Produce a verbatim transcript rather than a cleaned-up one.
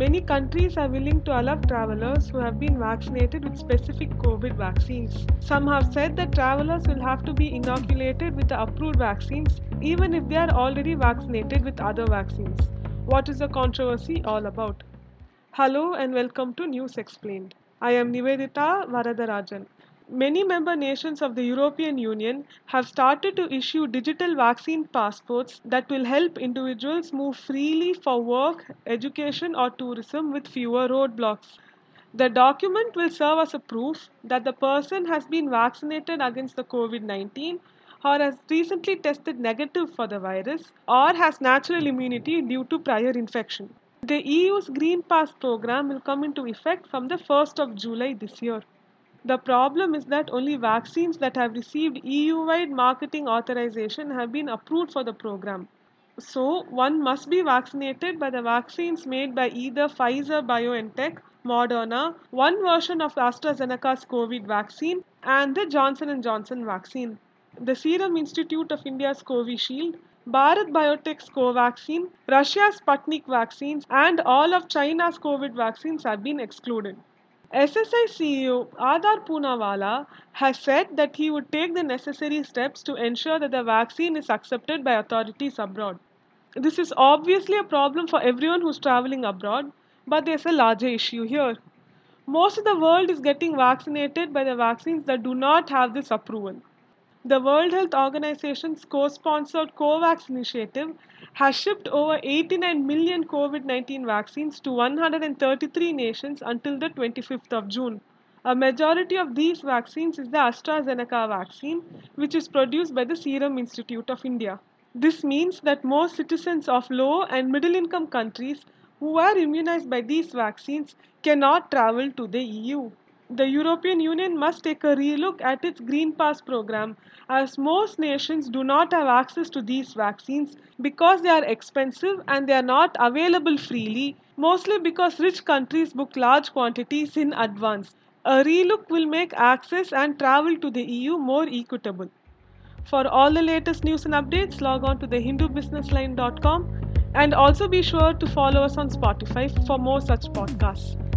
Many countries are willing to allow travelers who have been vaccinated with specific COVID vaccines. Some have said that travelers will have to be inoculated with the approved vaccines even if they are already vaccinated with other vaccines. What is the controversy all about? Hello and welcome to News Explained. I am Nivedita Varadarajan. Many member nations of the European Union have started to issue digital vaccine passports that will help individuals move freely for work, education or tourism with fewer roadblocks. The document will serve as a proof that the person has been vaccinated against the COVID nineteen or has recently tested negative for the virus or has natural immunity due to prior infection. The E U's Green Pass program will come into effect from the first of July this year. The problem is that only vaccines that have received E U-wide marketing authorization have been approved for the program. So, one must be vaccinated by the vaccines made by either Pfizer-BioNTech, Moderna, one version of AstraZeneca's COVID vaccine and the Johnson and Johnson vaccine, the Serum Institute of India's Covishield, Bharat Biotech's Covaxin, Russia's Sputnik vaccines and all of China's COVID vaccines have been excluded. S S I C E O Adar Poonawalla has said that he would take the necessary steps to ensure that the vaccine is accepted by authorities abroad. This is obviously a problem for everyone who's traveling abroad, but there's a larger issue here. Most of the world is getting vaccinated by the vaccines that do not have this approval. The World Health Organization's co-sponsored COVAX initiative has shipped over eighty-nine million COVID nineteen vaccines to one hundred thirty-three nations until the twenty-fifth of June. A majority of these vaccines is the AstraZeneca vaccine, which is produced by the Serum Institute of India. This means that most citizens of low and middle-income countries who are immunized by these vaccines cannot travel to the E U. The European Union must take a relook at its Green Pass program as most nations do not have access to these vaccines because they are expensive and they are not available freely, mostly because rich countries book large quantities in advance. A relook will make access and travel to the E U more equitable. For all the latest news and updates, log on to the hindu business line dot com and also be sure to follow us on Spotify for more such podcasts.